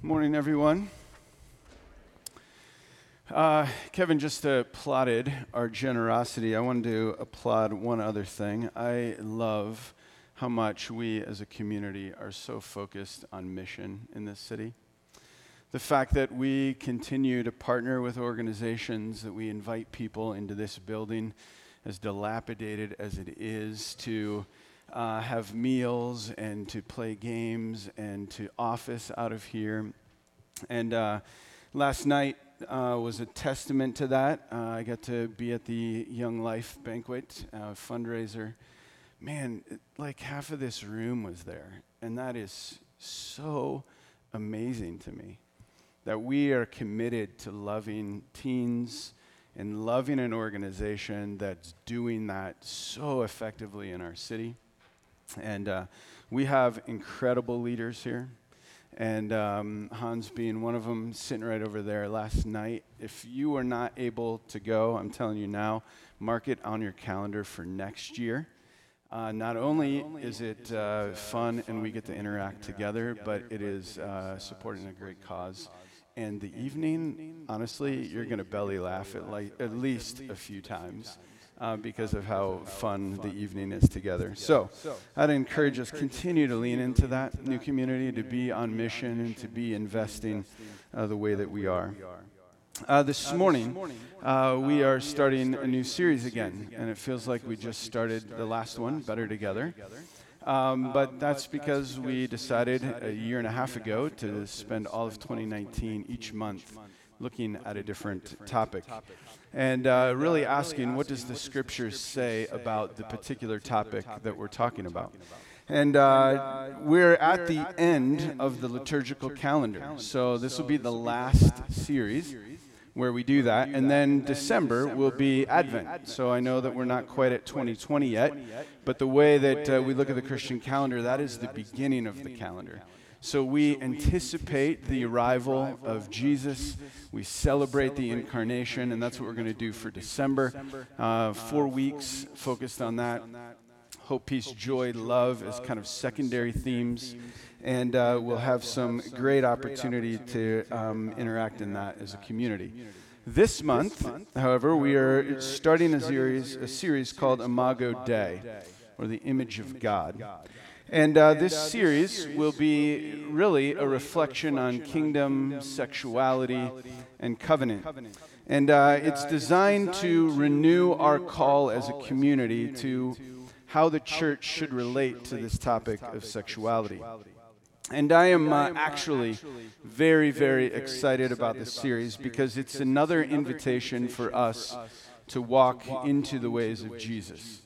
Morning, everyone. Kevin just applauded our generosity. I wanted to applaud one other thing. I love how much we as a community are so focused on mission in this city. The fact that we continue to partner with organizations, that we invite people into this building, as dilapidated as it is, to have meals and to play games and to office out of here. And last night was a testament to that. I got to be at the Young Life banquet fundraiser. Man, like half of this room was there. And that is so amazing to me, that we are committed to loving teens and loving an organization that's doing that so effectively in our city. And we have incredible leaders here, and Hans being one of them, sitting right over there last night. If you are not able to go, I'm telling you now, mark it on your calendar for next year. Not only is it fun and we get to interact together, but it is supporting a great cause. And the evening, honestly, you're going to belly laugh at least a few times. Because of how fun the evening is together. So I'd encourage us continue to lean into that new community, to be on mission and to be investing the way that we are. This morning, we are starting a new series again, and it feels like we just started the last one, Better Together. But that's because we decided a year and a half ago to spend all of 2019 each month looking at a different topic. And really asking, what does the scriptures say about the particular topic that we're talking about? And we're at the end of the liturgical calendar. So this will be the last series where we do that. And then December will be Advent. So I know that we're not quite at 2020 yet, but the way that we look at the Christian calendar, that is the beginning of the calendar. So we anticipate the arrival of Jesus. We celebrate the incarnation, and that's what we're going to do for December. 4 weeks focused on that. Hope, peace, joy, love as kind of secondary themes. And we'll have some great opportunity to interact in that as a community. This month, however, we are starting a series called Imago Dei, or the Image of God. And this series will be really a reflection on kingdom, sexuality, and covenant. And it's designed to renew our call as a community to how the church should relate to this topic of sexuality. And I am actually very, very excited about this series because it's another invitation for us to walk into the ways of Jesus.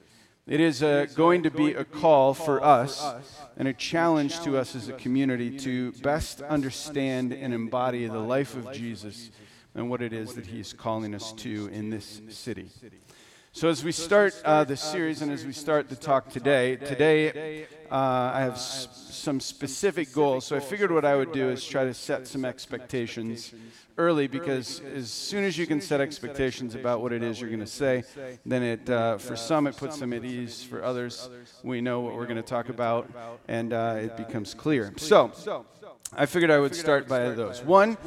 It is going to be a call for us and a challenge to us as a community to best understand and embody the life of Jesus and what it is that he's calling us to in this city. So as we start this series and as we start the talk today I have some specific goals. So I figured what I would do is try to set some expectations early, because as soon as you can set expectations about what it is you're going to say, then it for some it puts them at ease, for others we know what we're going to talk about, and it becomes clear. So I figured I would start by those. One,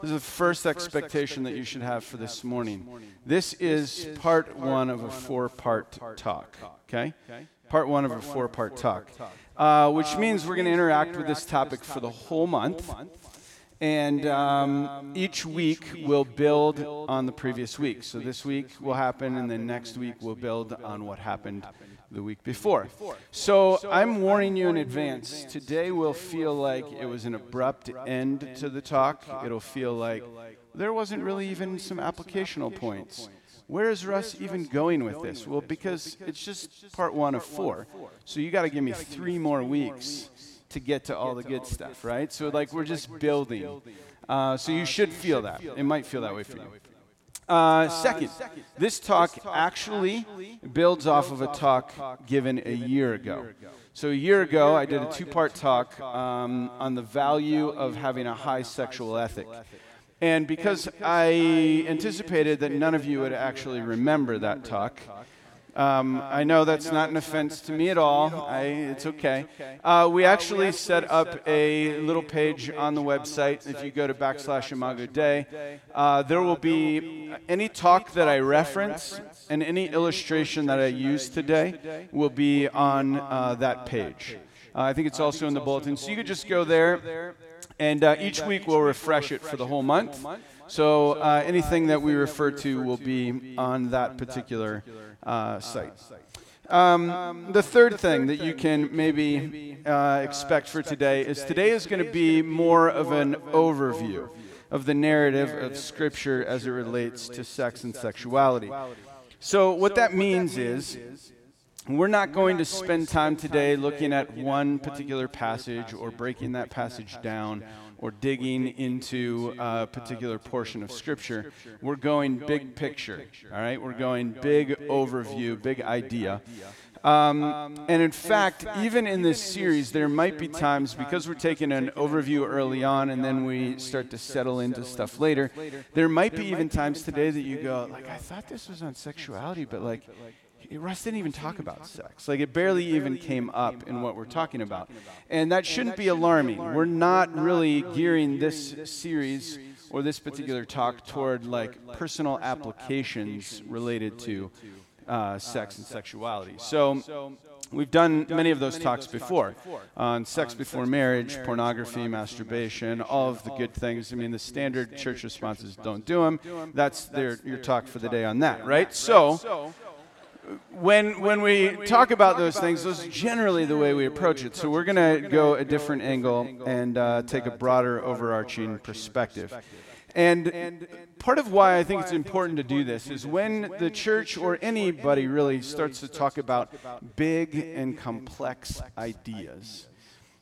this is the first expectation that you should have for this morning. This is part one of a four-part talk, okay? Part one of a four-part talk, which means we're going to interact with this topic for the whole month. And each week we'll build on the previous week. So this week will happen, and then next week we'll build on what happened the week before. So I'm warning you in advance, today will feel like it was an abrupt end to the talk. It'll feel like there wasn't really even some applicational points. Where is Russ even going with this? Well, because it's just part one of four. So you got to give me 3 more weeks to get to all the good stuff, right? So like we're just building. So you should feel that. It might feel that way for you. Second, this talk actually builds off of a talk given a year ago. So a year ago, I did a two-part talk on the value of having a high sexual ethic. And because I anticipated that none of you would actually remember that talk, I know that's not an offense to me at all. It's okay. We actually set up a little page on the website. If you go to /Imago Dei, there will be any talk that I reference and any illustration that I use today will be on that page. I think it's also in the bulletin. So you could just go there, and each week we'll refresh it for the whole month. So anything that we refer to will be on that particular site. The third thing that you can maybe expect for today is going to be more of an overview of the narrative of Scripture as it relates to sex and sexuality. So what that means is we're not going to spend time today looking at one particular passage or breaking that passage down or digging into a particular portion of Scripture. We're going big picture, all right? We're going big overview, big idea. And in fact, even in this series, there might be times, because we're taking an overview early on and then we start to settle into stuff later, there might be even times today that you go, like, I thought this was on sexuality, but like, Russ didn't even talk about sex. Like, it barely even came up in what we're talking about. And that shouldn't be alarming. We're not really gearing this series or this particular talk toward, like, personal applications related to sex and sexuality. So we've done many of those talks before on sex before marriage, pornography, masturbation, all of the good things. I mean, the standard church responses don't do them. That's your talk for the day on that, right? So When we talk about those things, those are generally the way we approach it. So we're going to go a different angle and take a broader overarching perspective. And part of why I think it's important to do this is when the church or anybody really starts to talk about big and complex ideas,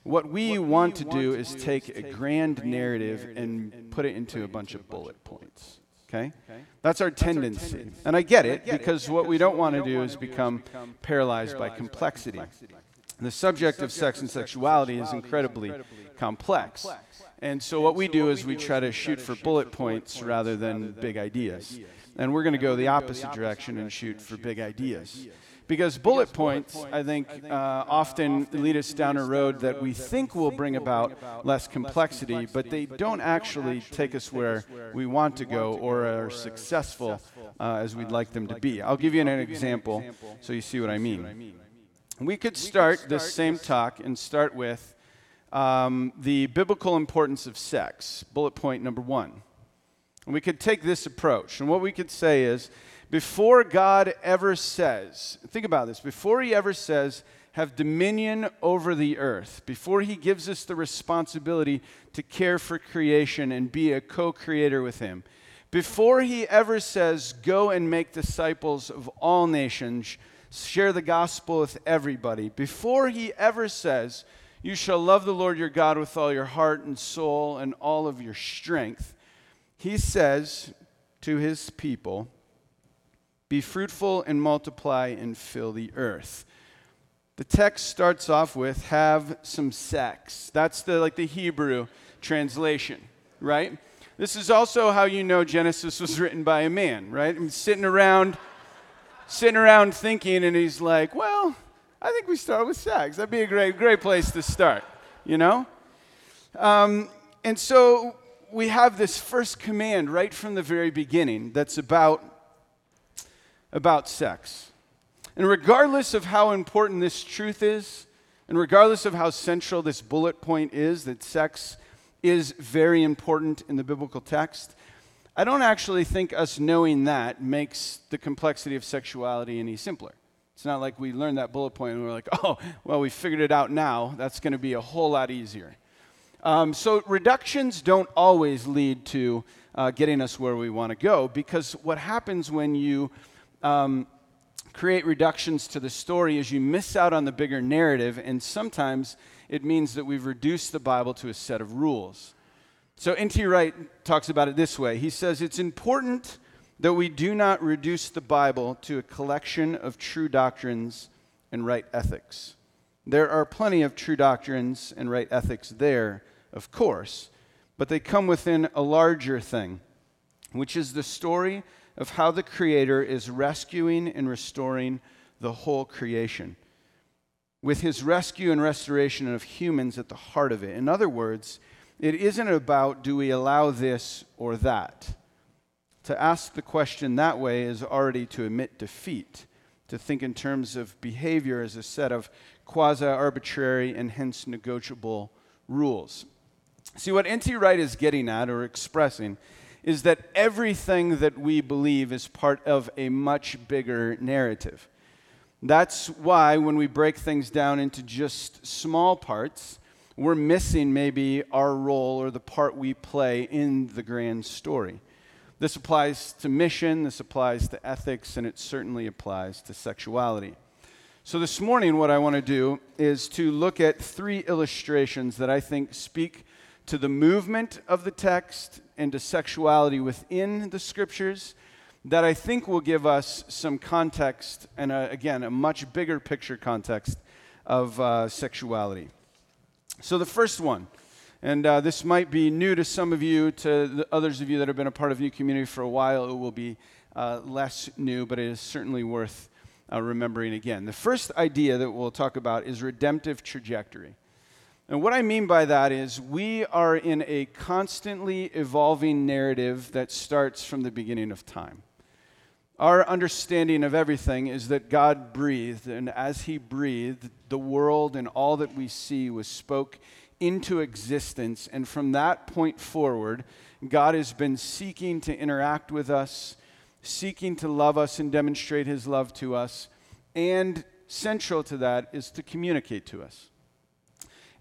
what we want to do is take a grand narrative and put it into a bunch of bullet points. Okay? That's our tendency. And I get it, because what we don't want to do is become paralyzed by complexity. The subject of sex and sexuality is incredibly complex. And so what we do is we try to shoot for bullet points rather than big ideas. And we're going to go the opposite direction and shoot for big ideas. Because bullet points, I think, often lead us down a road that we think will bring about less complexity, but they don't actually take us where we want to go or are successful as we'd like them to be. I'll give you an example so you see what I mean. We could start this same talk and start with the biblical importance of sex, bullet point number 1. And we could take this approach, and what we could say is, before God ever says, think about this, before he ever says, have dominion over the earth, before he gives us the responsibility to care for creation and be a co-creator with him, before he ever says, go and make disciples of all nations, share the gospel with everybody, before he ever says, you shall love the Lord your God with all your heart and soul and all of your strength, he says to his people, be fruitful and multiply and fill the earth. The text starts off with have some sex. That's the Hebrew translation, right? This is also how you know Genesis was written by a man, right? I'm sitting around thinking, and he's like, well, I think we start with sex. That'd be a great place to start, you know? And so we have this first command right from the very beginning that's about sex. And regardless of how important this truth is, and regardless of how central this bullet point is, that sex is very important in the biblical text, I don't actually think us knowing that makes the complexity of sexuality any simpler. It's not like we learned that bullet point and we're like, oh, well, we figured it out now. That's going to be a whole lot easier. So reductions don't always lead to getting us where we want to go, because what happens when you create reductions to the story as you miss out on the bigger narrative, and sometimes it means that we've reduced the Bible to a set of rules. So N.T. Wright talks about it this way. He says, it's important that we do not reduce the Bible to a collection of true doctrines and right ethics. There are plenty of true doctrines and right ethics there, of course, but they come within a larger thing, which is the story of how the Creator is rescuing and restoring the whole creation, with his rescue and restoration of humans at the heart of it. In other words, it isn't about do we allow this or that. To ask the question that way is already to admit defeat, to think in terms of behavior as a set of quasi-arbitrary and hence negotiable rules. See, what N.T. Wright is getting at or expressing is that everything that we believe is part of a much bigger narrative. That's why when we break things down into just small parts, we're missing maybe our role or the part we play in the grand story. This applies to mission, this applies to ethics, and it certainly applies to sexuality. So this morning what I want to do is to look at three illustrations that I think speak to the movement of the text and to sexuality within the scriptures that I think will give us some context and, again, a much bigger picture context of sexuality. So the first one, and this might be new to some of you, to the others of you that have been a part of New Community for a while, it will be less new, but it is certainly worth remembering again. The first idea that we'll talk about is redemptive trajectory. And what I mean by that is we are in a constantly evolving narrative that starts from the beginning of time. Our understanding of everything is that God breathed, and as he breathed, the world and all that we see was spoke into existence. And from that point forward, God has been seeking to interact with us, seeking to love us and demonstrate his love to us. And central to that is to communicate to us.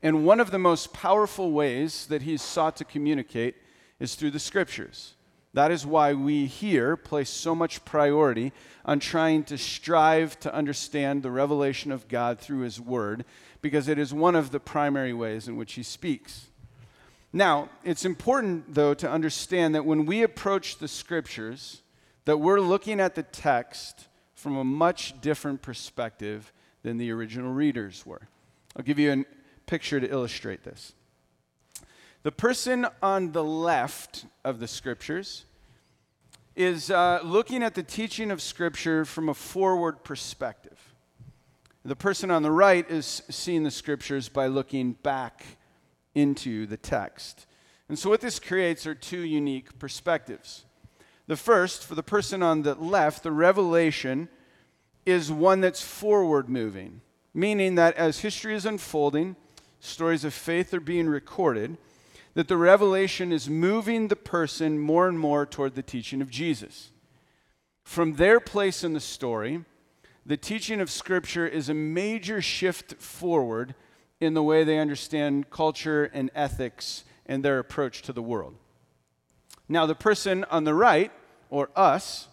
And one of the most powerful ways that he's sought to communicate is through the scriptures. That is why we here place so much priority on trying to strive to understand the revelation of God through his word, because it is one of the primary ways in which he speaks. Now, it's important, though, to understand that when we approach the scriptures, that we're looking at the text from a much different perspective than the original readers were. I'll give you an picture to illustrate this. The person on the left of the scriptures is looking at the teaching of scripture from a forward perspective. The person on the right is seeing the scriptures by looking back into the text. And so what this creates are two unique perspectives. The first, for the person on the left, the revelation is one that's forward moving, meaning that as history is unfolding, stories of faith are being recorded, that the revelation is moving the person more and more toward the teaching of Jesus. From their place in the story, the teaching of Scripture is a major shift forward in the way they understand culture and ethics and their approach to the world. Now, the person on the right, or us,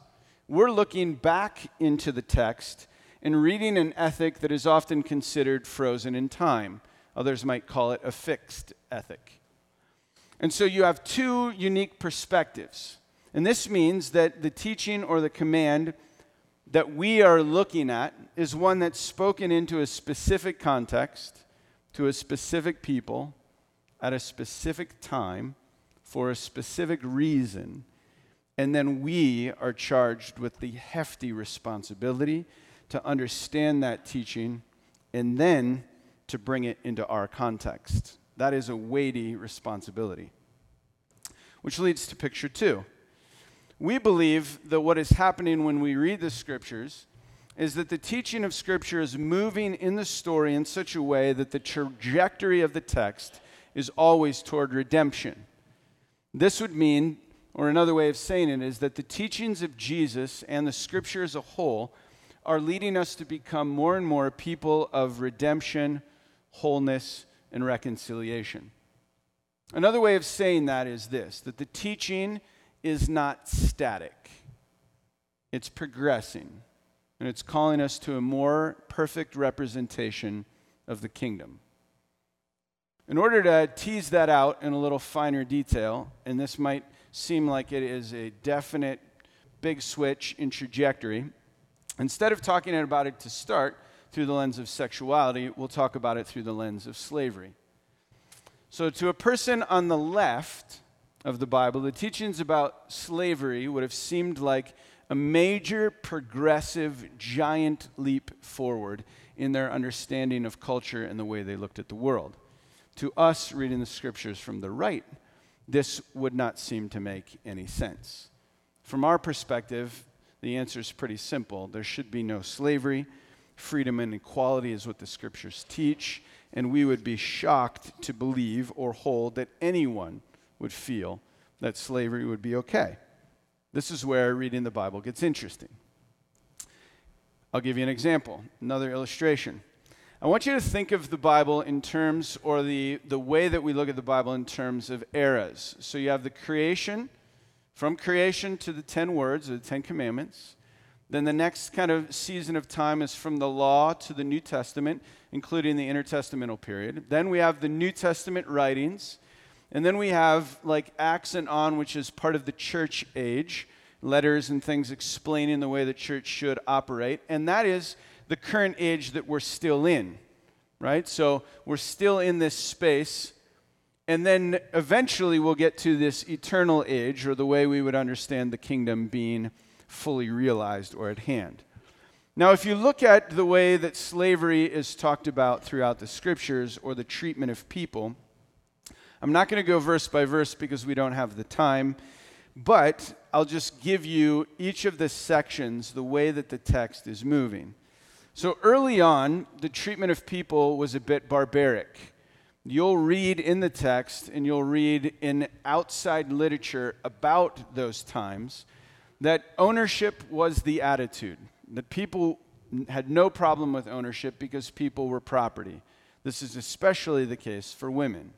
we're looking back into the text and reading an ethic that is often considered frozen in time. Others might call it a fixed ethic. And so you have two unique perspectives. And this means that the teaching or the command that we are looking at is one that's spoken into a specific context, to a specific people, at a specific time, for a specific reason. And then we are charged with the hefty responsibility to understand that teaching and then to bring it into our context. That is a weighty responsibility. Which leads to picture two. We believe that what is happening when we read the scriptures is that the teaching of scripture is moving in the story in such a way that the trajectory of the text is always toward redemption. This would mean, or another way of saying it is that the teachings of Jesus and the scripture as a whole are leading us to become more and more a people of redemption, wholeness, and reconciliation. Another way of saying that is this, that the teaching is not static. It's progressing, and it's calling us to a more perfect representation of the kingdom. In order to tease that out in a little finer detail, and this might seem like it is a definite big switch in trajectory, instead of talking about it to start through the lens of sexuality, we'll talk about it through the lens of slavery. So to a person on the left of the Bible, the teachings about slavery would have seemed like a major progressive giant leap forward in their understanding of culture and the way they looked at the world. To us, reading the scriptures from the right, this would not seem to make any sense. From our perspective, the answer is pretty simple. There should be no slavery. Freedom and equality is what the scriptures teach, and we would be shocked to believe or hold that anyone would feel that slavery would be okay. This is where reading the Bible gets interesting. I'll give you an example, another illustration. I want you to think of the Bible in terms, or the way that we look at the Bible in terms of eras. So you have the creation, from creation to the 10 words, or the 10 commandments. Then the next kind of season of time is from the law to the New Testament, including the intertestamental period. Then we have the New Testament writings. And then we have like Acts and on, which is part of the church age, letters and things explaining the way the church should operate. And that is the current age that we're still in, right? So we're still in this space. And then eventually we'll get to this eternal age, or the way we would understand the kingdom being fully realized or at hand. Now, if you look at the way that slavery is talked about throughout the scriptures, or the treatment of people, I'm not going to go verse by verse because we don't have the time, but I'll just give you each of the sections, the way that the text is moving. So early on, the treatment of people was a bit barbaric. You'll read in the text, and you'll read in outside literature about those times, that ownership was the attitude, that people had no problem with ownership because people were property. This is especially the case for women.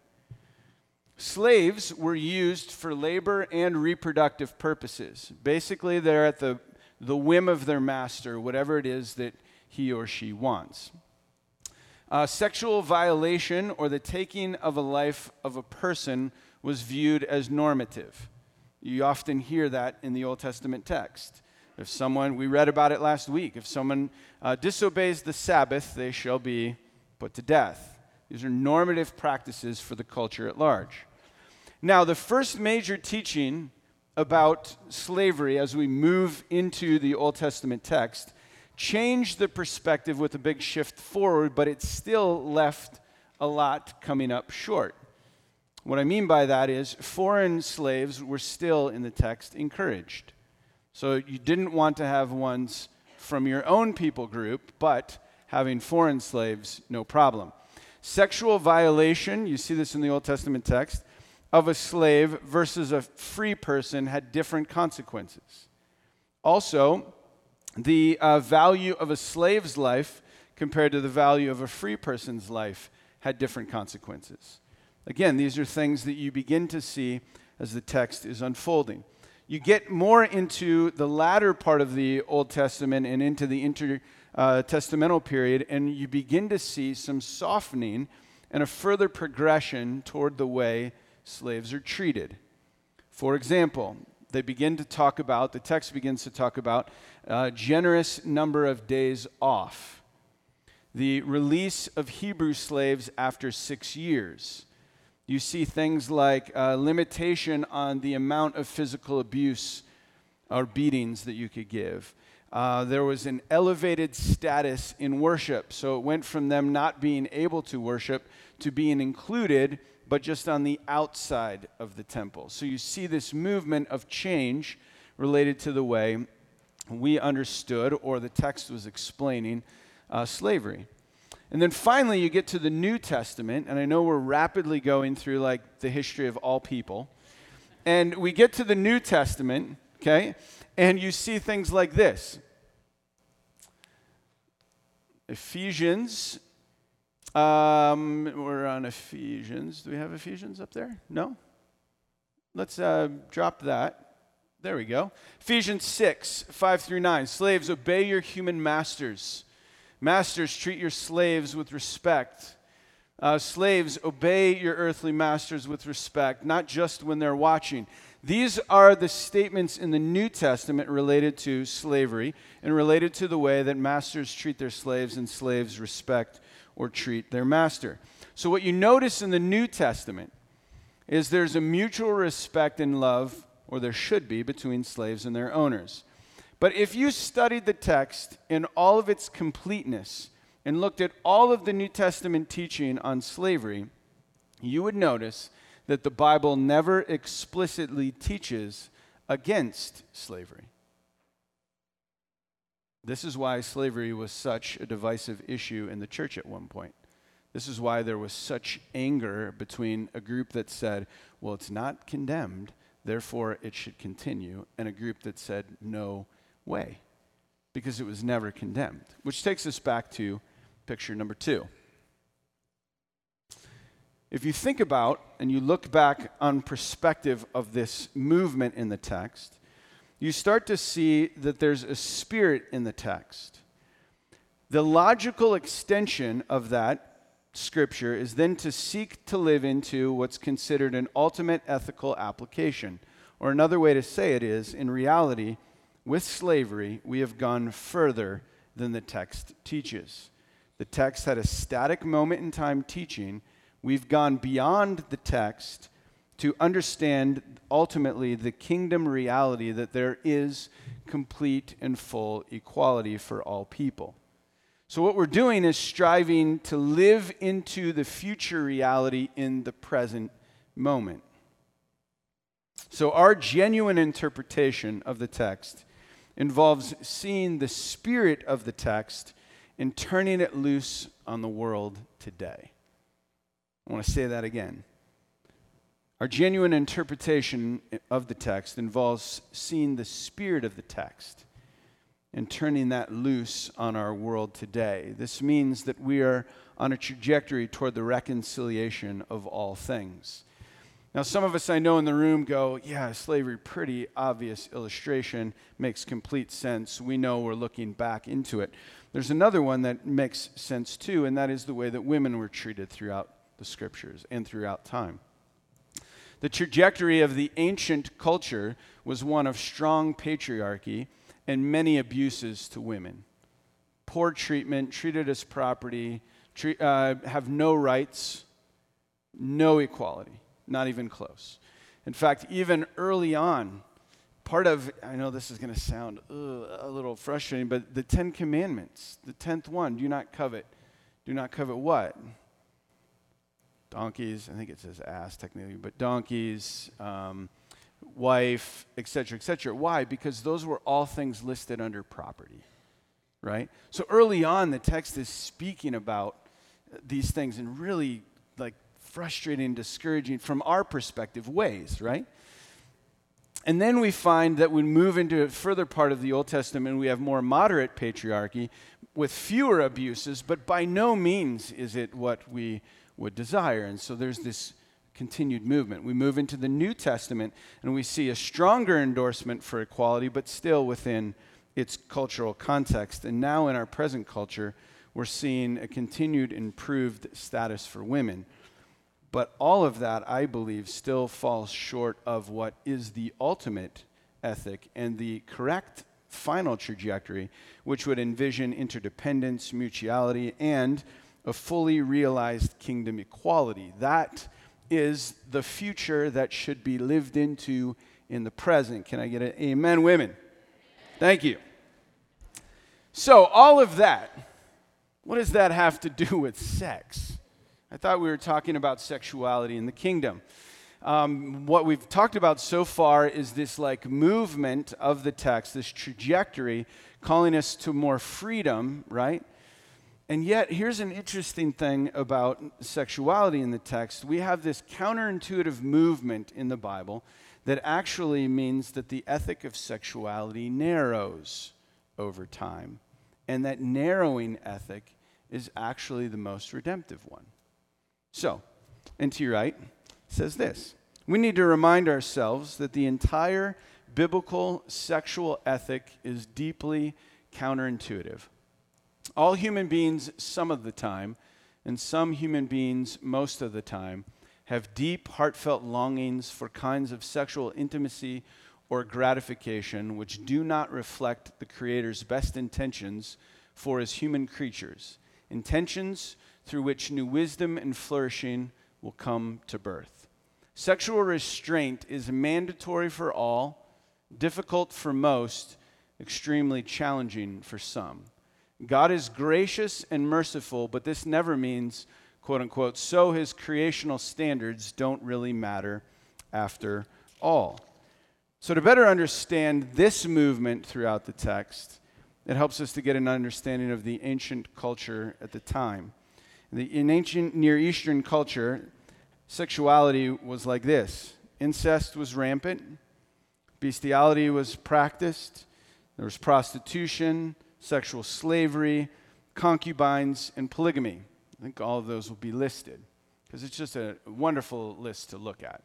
Slaves were used for labor and reproductive purposes. Basically, they're at the whim of their master, whatever it is that he or she wants. Sexual violation, or the taking of a life of a person, was viewed as normative. You often hear that in the Old Testament text. If someone, we read about it last week, if someone disobeys the Sabbath, they shall be put to death. These are normative practices for the culture at large. Now, the first major teaching about slavery as we move into the Old Testament text changed the perspective with a big shift forward, but it still left a lot coming up short. What I mean by that is foreign slaves were still in the text encouraged. So you didn't want to have ones from your own people group, but having foreign slaves, no problem. Sexual violation, you see this in the Old Testament text, of a slave versus a free person had different consequences. Also, the value of a slave's life compared to the value of a free person's life had different consequences. Again, these are things that you begin to see as the text is unfolding. You get more into the latter part of the Old Testament and into the intertestamental period, and you begin to see some softening and a further progression toward the way slaves are treated. For example, they begin to talk about, the text begins to talk about a generous number of days off, the release of Hebrew slaves after 6 years. You see things like limitation on the amount of physical abuse or beatings that you could give. There was an elevated status in worship. So it went from them not being able to worship to being included, but just on the outside of the temple. So you see this movement of change related to the way we understood, or the text was explaining, slavery. And then finally, you get to the New Testament. And I know we're rapidly going through like the history of all people. And we get to the New Testament, okay? And you see things like this. Ephesians. We're on Ephesians. Do we have Ephesians up there? No? Let's drop that. There we go. Ephesians 6, 5 through 9. Slaves, obey your human masters. Masters, treat your slaves with respect. Slaves, obey your earthly masters with respect, not just when they're watching. These are the statements in the New Testament related to slavery and related to the way that masters treat their slaves and slaves respect or treat their master. So what you notice in the New Testament is there's a mutual respect and love, or there should be, between slaves and their owners. But if you studied the text in all of its completeness and looked at all of the New Testament teaching on slavery, you would notice that the Bible never explicitly teaches against slavery. This is why slavery was such a divisive issue in the church at one point. This is why there was such anger between a group that said, well, it's not condemned, therefore it should continue, and a group that said, no way, because it was never condemned. Which takes us back to picture number two. If you think about and you look back on perspective of this movement in the text, you start to see that there's a spirit in the text. The logical extension of that Scripture is then to seek to live into what's considered an ultimate ethical application. Or another way to say it is, in reality, with slavery, we have gone further than the text teaches. The text had a static moment in time teaching. We've gone beyond the text to understand ultimately the kingdom reality that there is complete and full equality for all people. So what we're doing is striving to live into the future reality in the present moment. So our genuine interpretation of the text involves seeing the spirit of the text and turning it loose on the world today. I want to say that again. Our genuine interpretation of the text involves seeing the spirit of the text and turning that loose on our world today. This means that we are on a trajectory toward the reconciliation of all things. Now, some of us I know in the room go, yeah, slavery, pretty obvious illustration, makes complete sense. We know we're looking back into it. There's another one that makes sense too, and that is the way that women were treated throughout the Scriptures and throughout time. The trajectory of the ancient culture was one of strong patriarchy and many abuses to women. Poor treatment, treated as property, have no rights, no equality, not even close. In fact, even early on, part of, I know this is going to sound a little frustrating, but the Ten Commandments, the 10th one, do not covet. Do not covet what? Donkeys, I think it says ass technically, but donkeys, wife, etc., etc. Why? Because those were all things listed under property, right? So early on, the text is speaking about these things in really like frustrating, discouraging, from our perspective, ways, right? And then we find that we move into a further part of the Old Testament, we have more moderate patriarchy with fewer abuses, but by no means is it what we would desire. And so there's this continued movement. We move into the New Testament and we see a stronger endorsement for equality, but still within its cultural context. And now in our present culture, we're seeing a continued improved status for women. But all of that, I believe, still falls short of what is the ultimate ethic and the correct final trajectory, which would envision interdependence, mutuality, and a fully realized kingdom equality. That is the future that should be lived into in the present. Can I get an amen, women? Thank you. So all of that, what does that have to do with sex? I thought we were talking about sexuality in the kingdom. What we've talked about so far is this like movement of the text, this trajectory calling us to more freedom, right? And yet, here's an interesting thing about sexuality in the text. We have this counterintuitive movement in the Bible that actually means that the ethic of sexuality narrows over time, and that narrowing ethic is actually the most redemptive one. So, N.T. Wright says this: we need to remind ourselves that the entire biblical sexual ethic is deeply counterintuitive. All human beings, some of the time, and some human beings, most of the time, have deep, heartfelt longings for kinds of sexual intimacy or gratification which do not reflect the Creator's best intentions for His human creatures, intentions through which new wisdom and flourishing will come to birth. Sexual restraint is mandatory for all, difficult for most, extremely challenging for some. God is gracious and merciful, but this never means, quote unquote, so his creational standards don't really matter after all. So to better understand this movement throughout the text, it helps us to get an understanding of the ancient culture at the time. In ancient Near Eastern culture, sexuality was like this. Incest was rampant. Bestiality was practiced. There was prostitution, sexual slavery, concubines, and polygamy. I think all of those will be listed because it's just a wonderful list to look at.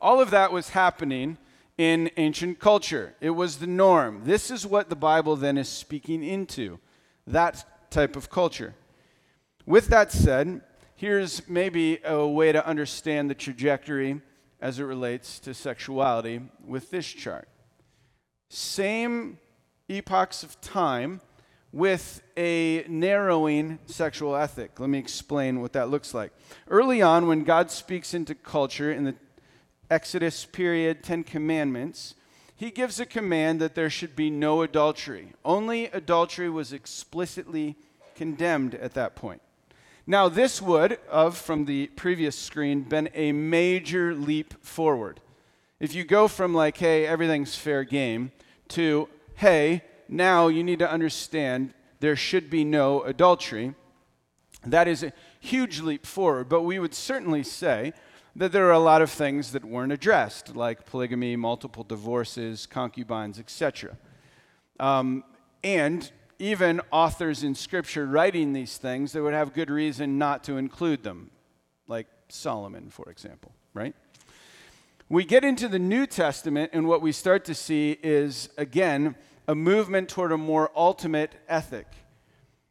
All of that was happening in ancient culture. It was the norm. This is what the Bible then is speaking into, that type of culture. With that said, here's maybe a way to understand the trajectory as it relates to sexuality with this chart. Same epochs of time with a narrowing sexual ethic. Let me explain what that looks like. Early on, when God speaks into culture in the Exodus period, 10 Commandments, he gives a command that there should be no adultery. Only adultery was explicitly condemned at that point. Now, this would have, from the previous screen, been a major leap forward. If you go from like, hey, everything's fair game, to, hey, now you need to understand there should be no adultery, that is a huge leap forward. But we would certainly say that there are a lot of things that weren't addressed, like polygamy, multiple divorces, concubines, etc. And even authors in Scripture writing these things, they would have good reason not to include them, like Solomon, for example, right? We get into the New Testament, and what we start to see is, again, a movement toward a more ultimate ethic,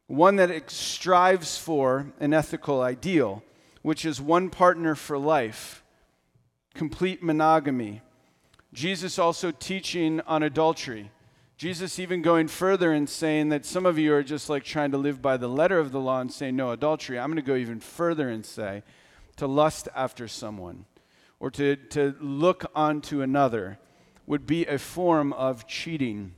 one that strives for an ethical ideal, which is one partner for life, complete monogamy. Jesus also teaching on adultery. Jesus even going further and saying that some of you are just like trying to live by the letter of the law and say no adultery. I'm going to go even further and say to lust after someone or to look onto another would be a form of cheating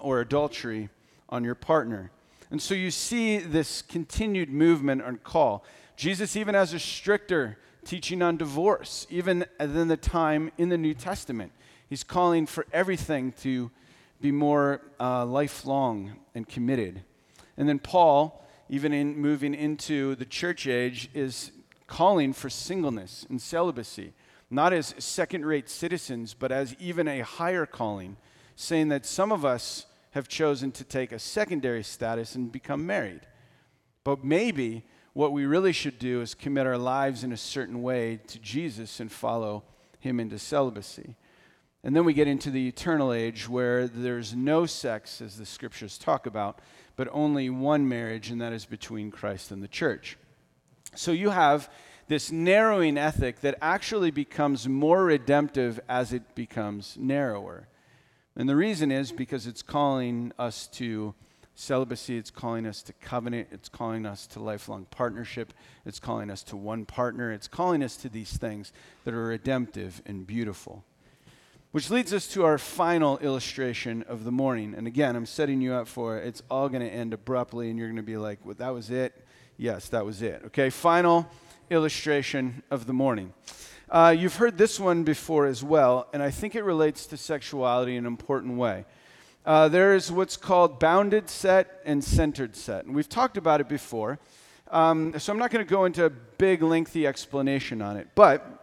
or adultery on your partner. And so you see this continued movement and call. Jesus even has a stricter teaching on divorce, even than the time in the New Testament. He's calling for everything to be more lifelong and committed. And then Paul, even in moving into the church age, is calling for singleness and celibacy, not as second-rate citizens, but as even a higher calling, saying that some of us have chosen to take a secondary status and become married. But maybe what we really should do is commit our lives in a certain way to Jesus and follow him into celibacy. And then we get into the eternal age where there's no sex, as the Scriptures talk about, but only one marriage, and that is between Christ and the church. So you have this narrowing ethic that actually becomes more redemptive as it becomes narrower. And the reason is because it's calling us to celibacy, it's calling us to covenant, it's calling us to lifelong partnership, it's calling us to one partner, it's calling us to these things that are redemptive and beautiful. Which leads us to our final illustration of the morning. And again, I'm setting you up for it. It's all going to end abruptly, and you're going to be like, well, that was it? Yes, that was it. Okay, final illustration of the morning. You've heard this one before as well, and I think it relates to sexuality in an important way. There is what's called bounded set and centered set. And we've talked about it before, so I'm not going to go into a big, lengthy explanation on it. But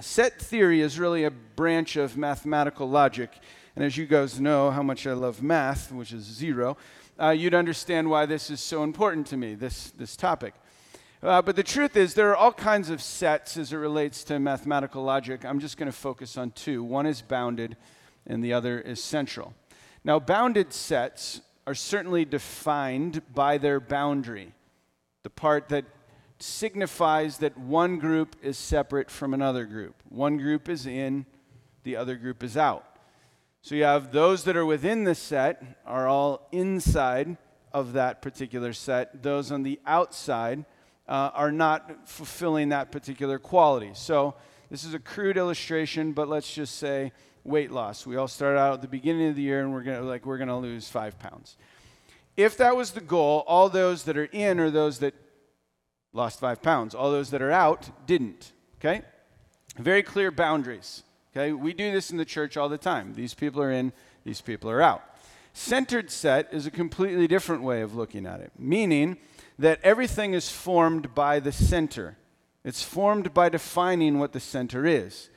set theory is really a branch of mathematical logic. And as you guys know how much I love math, which is zero, you'd understand why this is so important to me, this topic. But the truth is there are all kinds of sets as it relates to mathematical logic. I'm just going to focus on two. One is bounded and the other is central. Now, bounded sets are certainly defined by their boundary, the part that signifies that one group is separate from another group. One group is in, the other group is out. So you have those that are within the set are all inside of that particular set. Those on the outside are not fulfilling that particular quality. So This is a crude illustration, but let's just say weight loss. We all start out at the beginning of the year and we're gonna lose 5 pounds. If that was the goal, all those that are in are those that lost 5 pounds. All those that are out didn't, okay? Very clear boundaries, okay? We do this in the church all the time. These people are in, these people are out. Centered set is a completely different way of looking at it, meaning that everything is formed by the center. It's formed by defining what the center is.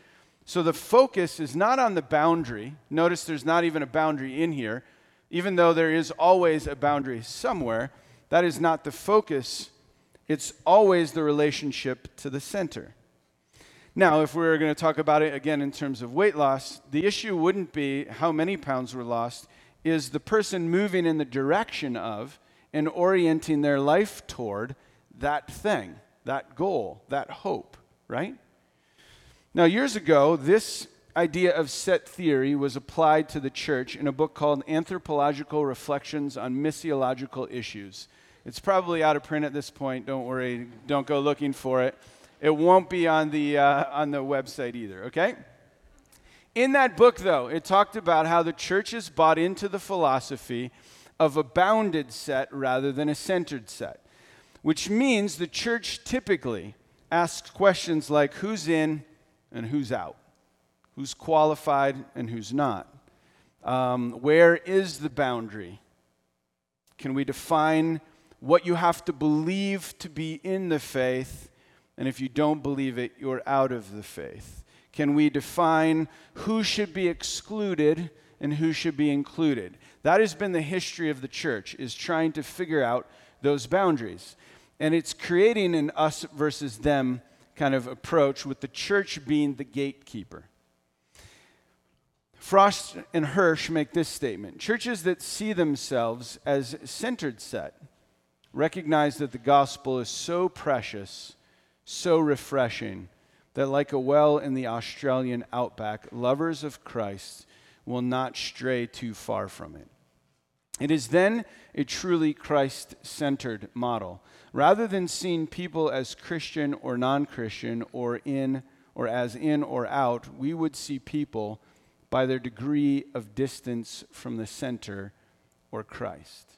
So the focus is not on the boundary. Notice there's not even a boundary in here, even though there is always a boundary somewhere. That is not the focus. It's always the relationship to the center. Now, if we were going to talk about it again in terms of weight loss, the issue wouldn't be how many pounds were lost, is the person moving in the direction of and orienting their life toward that thing, that goal, that hope, right? Now, years ago, this idea of set theory was applied to the church in a book called Anthropological Reflections on Missiological Issues. It's probably out of print at this point. Don't worry. Don't go looking for it. It won't be on the website either, okay? In that book, though, it talked about how the church has bought into the philosophy of a bounded set rather than a centered set, which means the church typically asks questions like who's in and who's out, who's qualified and who's not, where is the boundary? Can we define what you have to believe to be in the faith, and if you don't believe it, you're out of the faith? Can we define who should be excluded and who should be included? That has been the history of the church, is trying to figure out those boundaries. And it's creating an us versus them kind of approach, with the church being the gatekeeper. Frost and Hirsch make this statement: churches that see themselves as centered set recognize that the gospel is so precious, so refreshing, that like a well in the Australian outback, lovers of Christ will not stray too far from it. It is then a truly Christ-centered model, rather than seeing people as Christian or non-Christian or in or as in or out. We would see people by their degree of distance from the center or Christ.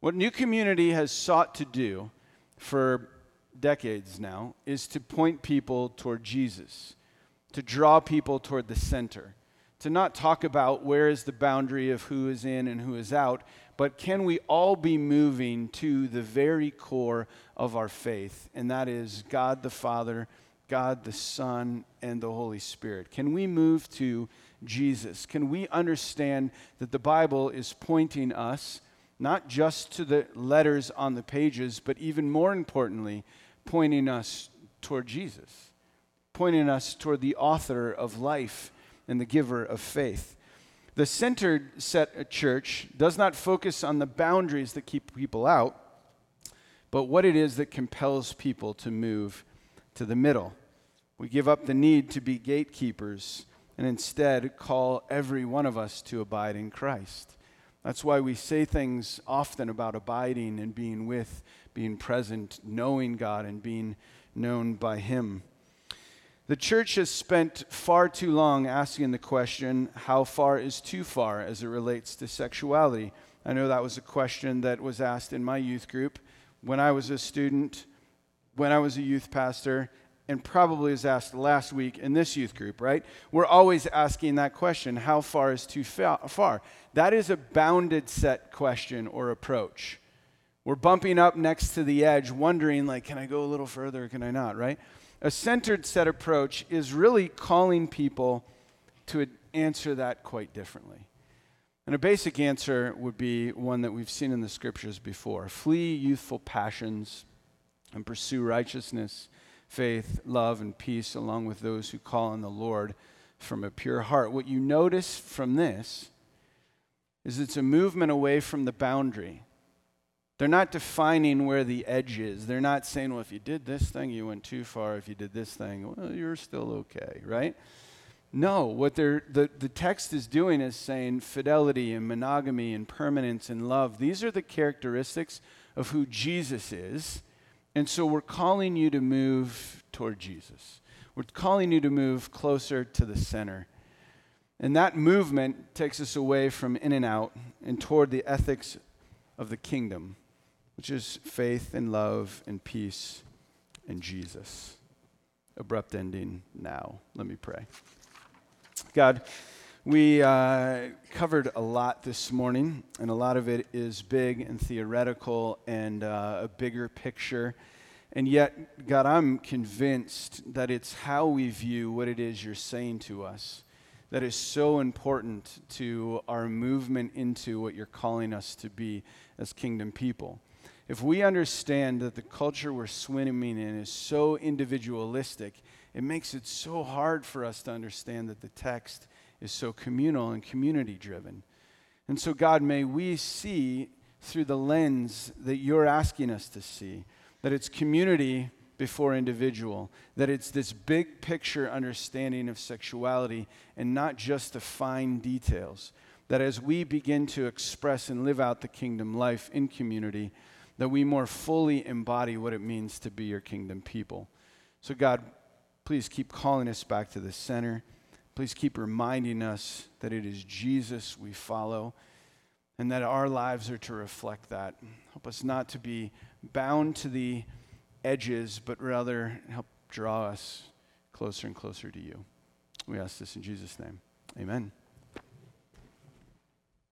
What New Community has sought to do for decades now is to point people toward Jesus, to draw people toward the center, to not talk about where is the boundary of who is in and who is out, but can we all be moving to the very core of our faith, and that is God the Father, God the Son, and the Holy Spirit. Can we move to Jesus? Can we understand that the Bible is pointing us not just to the letters on the pages, but even more importantly, pointing us toward Jesus, pointing us toward the author of life and the giver of faith. The centered set church does not focus on the boundaries that keep people out, but what it is that compels people to move to the middle. We give up the need to be gatekeepers and instead call every one of us to abide in Christ. That's why we say things often about abiding and being with, being present, knowing God, and being known by Him. The church has spent far too long asking the question, how far is too far, as it relates to sexuality? I know that was a question that was asked in my youth group when I was a student, when I was a youth pastor, and probably was asked last week in this youth group, right? We're always asking that question, how far is too far? That is a bounded set question or approach. We're bumping up next to the edge, wondering, like, can I go a little further or can I not, right? A centered set approach is really calling people to answer that quite differently. And a basic answer would be one that we've seen in the scriptures before. Flee youthful passions and pursue righteousness, faith, love, and peace, along with those who call on the Lord from a pure heart. What you notice from this is it's a movement away from the boundary. They're not defining where the edge is. They're not saying, well, if you did this thing, you went too far. If you did this thing, well, you're still okay, right? No, what the text is doing is saying fidelity and monogamy and permanence and love. These are the characteristics of who Jesus is. And so we're calling you to move toward Jesus. We're calling you to move closer to the center. And that movement takes us away from in and out and toward the ethics of the kingdom, which is faith and love and peace and Jesus. Abrupt ending now. Let me pray. God, we covered a lot this morning, and a lot of it is big and theoretical and a bigger picture. And yet, God, I'm convinced that it's how we view what it is you're saying to us that is so important to our movement into what you're calling us to be as kingdom people. If we understand that the culture we're swimming in is so individualistic, it makes it so hard for us to understand that the text is so communal and community-driven. And so, God, may we see through the lens that you're asking us to see, that it's community before individual, that it's this big picture understanding of sexuality and not just the fine details, that as we begin to express and live out the kingdom life in community, that we more fully embody what it means to be your kingdom people. So God, please keep calling us back to the center. Please keep reminding us that it is Jesus we follow and that our lives are to reflect that. Help us not to be bound to the edges, but rather help draw us closer and closer to you. We ask this in Jesus' name. Amen.